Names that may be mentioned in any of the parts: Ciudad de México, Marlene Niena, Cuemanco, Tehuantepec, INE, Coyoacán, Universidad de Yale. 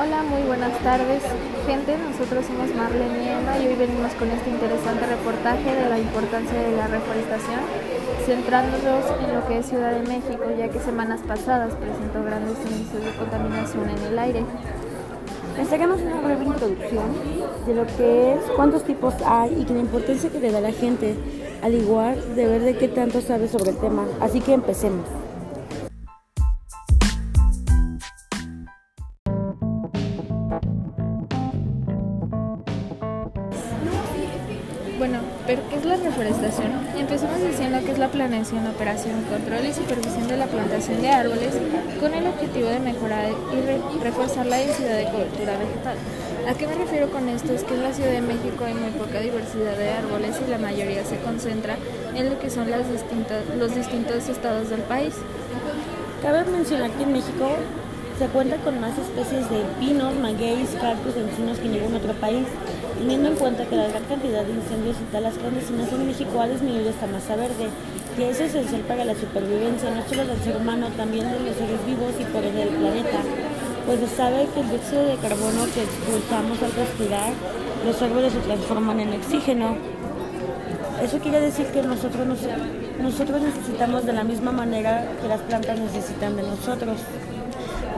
Hola, muy buenas tardes, gente. Nosotros somos Marlene Niena y hoy venimos con este interesante reportaje de la importancia de la reforestación, centrándonos en lo que es Ciudad de México, ya que semanas pasadas presentó grandes índices de contaminación en el aire. Les haremos una breve introducción de lo que es, cuántos tipos hay y la importancia que le da la gente, al igual de ver de qué tanto sabe sobre el tema. Así que empecemos. Bueno, pero ¿qué es la reforestación? Empezamos diciendo que es la planeación, operación, control y supervisión de la plantación de árboles con el objetivo de mejorar y reforzar la densidad de cobertura vegetal. ¿A qué me refiero con esto? Es que en la Ciudad de México hay muy poca diversidad de árboles y la mayoría se concentra en lo que son los distintos estados del país. Cabe mencionar que en México se cuenta con más especies de pinos, magueyes, cactus, encinos que en ningún otro país, teniendo en cuenta que la gran cantidad de incendios y talas clandestinas en México ha disminuido esta masa verde, que es esencial para la supervivencia no solo del ser humano, también de los seres vivos y por ende del planeta, pues se sabe que el dióxido de carbono que expulsamos al respirar, los árboles se transforman en oxígeno. Eso quiere decir que nosotros necesitamos de la misma manera que las plantas necesitan de nosotros.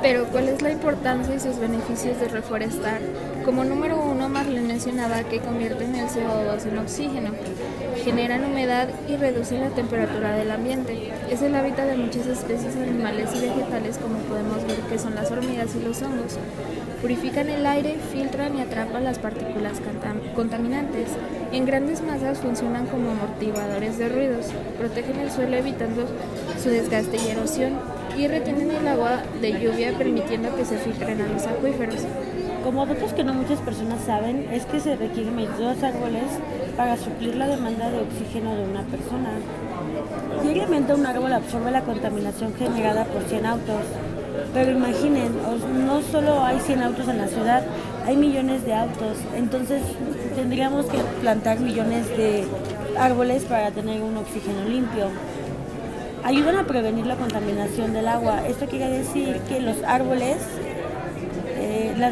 Pero, ¿cuál es la importancia y sus beneficios de reforestar? Como número uno, Marlene mencionaba que convierten el CO2 en oxígeno, generan humedad y reducen la temperatura del ambiente. Es el hábitat de muchas especies animales y vegetales, como podemos ver que son las hormigas y los hongos. Purifican el aire, filtran y atrapan las partículas contaminantes. En grandes masas funcionan como amortiguadores de ruidos, protegen el suelo evitando su desgaste y erosión, y retienen el agua de lluvia permitiendo que se filtren a los acuíferos. Como datos que no muchas personas saben, es que se requieren 22 árboles para suplir la demanda de oxígeno de una persona. Diariamente un árbol absorbe la contaminación generada por 100 autos. Pero imaginen, no solo hay 100 autos en la ciudad, hay millones de autos. Entonces tendríamos que plantar millones de árboles para tener un oxígeno limpio. Ayudan a prevenir la contaminación del agua. Esto quiere decir que los árboles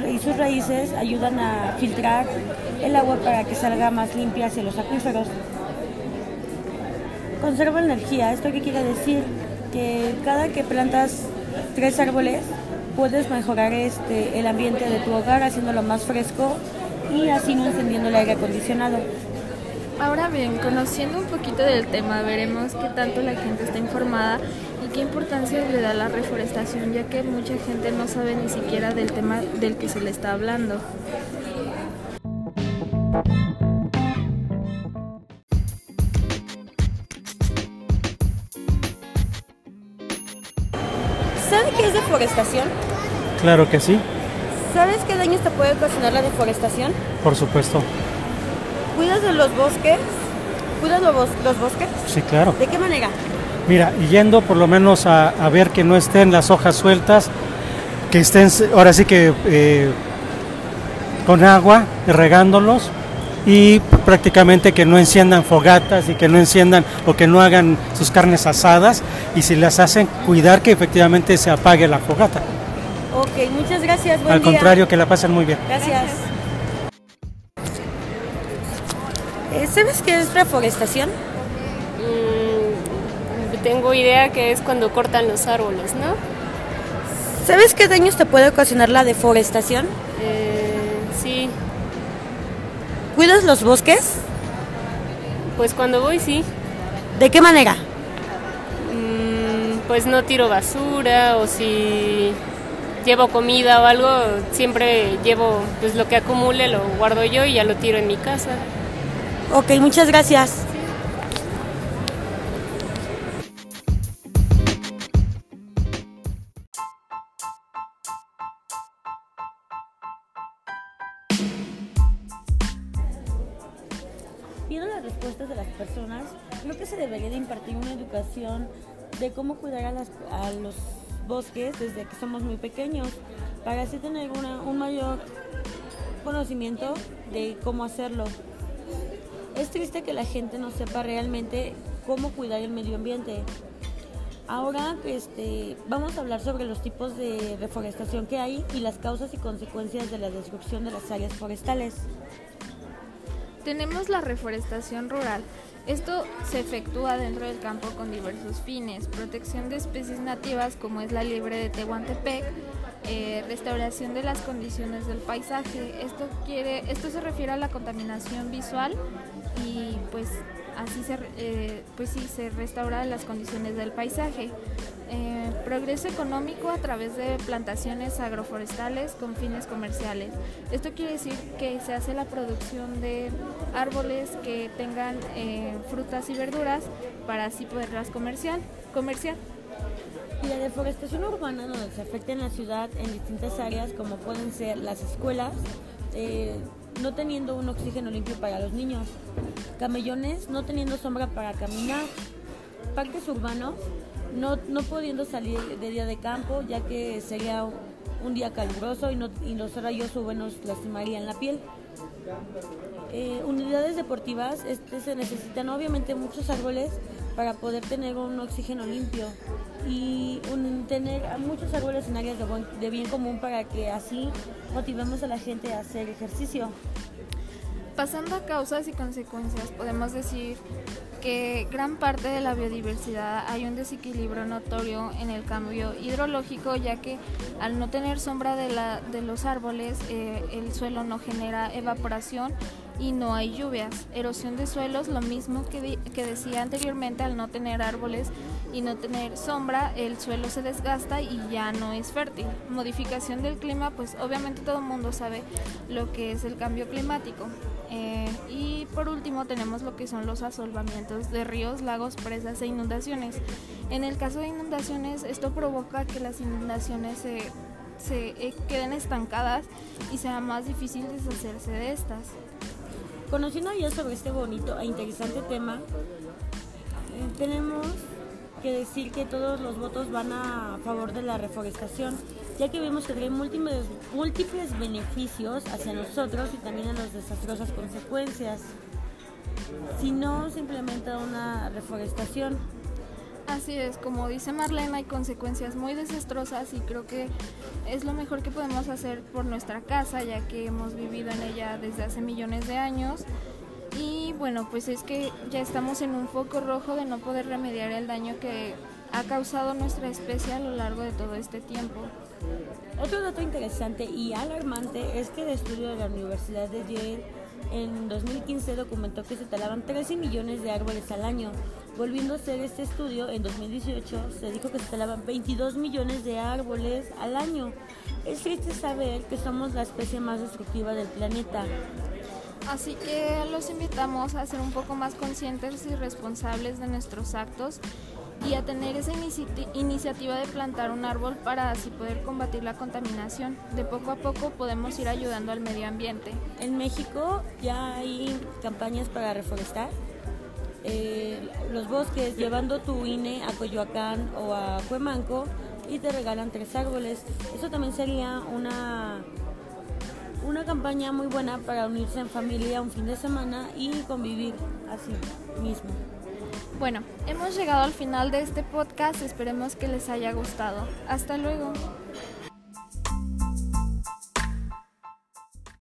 y sus raíces ayudan a filtrar el agua para que salga más limpia hacia los acuíferos. Conserva energía. Esto que quiere decir que cada que plantas 3 árboles puedes mejorar el ambiente de tu hogar haciéndolo más fresco y así no encendiendo el aire acondicionado. Ahora bien, conociendo un poquito del tema, veremos qué tanto la gente está informada y qué importancia le da la reforestación, ya que mucha gente no sabe ni siquiera del tema del que se le está hablando. ¿Sabe qué es deforestación? Claro que sí. ¿Sabes qué daños te puede ocasionar la deforestación? Por supuesto. ¿Cuidas de los bosques? ¿Cuidas los bosques? Sí, claro. ¿De qué manera? Mira, yendo por lo menos a ver que no estén las hojas sueltas, que estén ahora sí que con agua, regándolos, y prácticamente que no enciendan fogatas y que no enciendan o que no hagan sus carnes asadas, y si las hacen, cuidar que efectivamente se apague la fogata. Ok, muchas gracias. Buen día. Al contrario, que la pasen muy bien. Gracias. ¿Sabes qué es reforestación? Tengo idea que es cuando cortan los árboles, ¿no? ¿Sabes qué daños te puede ocasionar la deforestación? Sí. ¿Cuidas los bosques? Pues cuando voy, sí. ¿De qué manera? Pues no tiro basura, o si llevo comida o algo, siempre llevo pues lo que acumule, lo guardo yo y ya lo tiro en mi casa. Ok, muchas gracias. Viendo las respuestas de las personas, creo que se debería de impartir una educación de cómo cuidar a los bosques desde que somos muy pequeños, para así tener un mayor conocimiento de cómo hacerlo. Es triste que la gente no sepa realmente cómo cuidar el medio ambiente. Ahora vamos a hablar sobre los tipos de deforestación que hay y las causas y consecuencias de la destrucción de las áreas forestales. Tenemos la reforestación rural. Esto se efectúa dentro del campo con diversos fines: protección de especies nativas como es la liebre de Tehuantepec, restauración de las condiciones del paisaje. Esto se refiere a la contaminación visual y pues así se restaura las condiciones del paisaje. Progreso económico a través de plantaciones agroforestales con fines comerciales. Esto quiere decir que se hace la producción de árboles que tengan frutas y verduras para así poderlas comerciar. Y la deforestación urbana, donde se afecta en la ciudad en distintas áreas como pueden ser las escuelas, no teniendo un oxígeno limpio para los niños, camellones no teniendo sombra para caminar, parques urbanos no pudiendo salir de día de campo ya que sería un día caluroso y los rayos UV nos lastimarían la piel. Unidades deportivas, se necesitan obviamente muchos árboles para poder tener un oxígeno limpio y tener muchos árboles en áreas de bien común para que así motivemos a la gente a hacer ejercicio. Pasando a causas y consecuencias, podemos decir que gran parte de la biodiversidad hay un desequilibrio notorio en el cambio hidrológico, ya que al no tener sombra de los árboles, el suelo no genera evaporación y no hay lluvias. Erosión de suelos, lo mismo que decía anteriormente, al no tener árboles y no tener sombra, el suelo se desgasta y ya no es fértil. Modificación del clima, pues obviamente todo el mundo sabe lo que es el cambio climático. Y por último tenemos lo que son los asolvamientos de ríos, lagos, presas e inundaciones. En el caso de inundaciones, esto provoca que las inundaciones se queden estancadas y sea más difícil deshacerse de estas. Conociendo ya sobre este bonito e interesante tema, tenemos que decir que todos los votos van a favor de la reforestación, ya que vemos que trae múltiples beneficios hacia nosotros y también a las desastrosas consecuencias si no se implementa una reforestación. Así es, como dice Marlene, hay consecuencias muy desastrosas y creo que es lo mejor que podemos hacer por nuestra casa, ya que hemos vivido en ella desde hace millones de años. Y bueno, pues es que ya estamos en un foco rojo de no poder remediar el daño que ha causado nuestra especie a lo largo de todo este tiempo. Otro dato interesante y alarmante es que el estudio de la Universidad de Yale en 2015 documentó que se talaban 13 millones de árboles al año. Volviendo a hacer este estudio, en 2018 se dijo que se talaban 22 millones de árboles al año. Es triste saber que somos la especie más destructiva del planeta. Así que los invitamos a ser un poco más conscientes y responsables de nuestros actos y a tener esa iniciativa de plantar un árbol para así poder combatir la contaminación. De poco a poco podemos ir ayudando al medio ambiente. En México ya hay campañas para reforestar los bosques, llevando tu INE a Coyoacán o a Cuemanco y te regalan 3 árboles. Eso también sería una campaña muy buena para unirse en familia un fin de semana y convivir así mismo. Bueno, hemos llegado al final de este podcast, esperemos que les haya gustado. Hasta luego.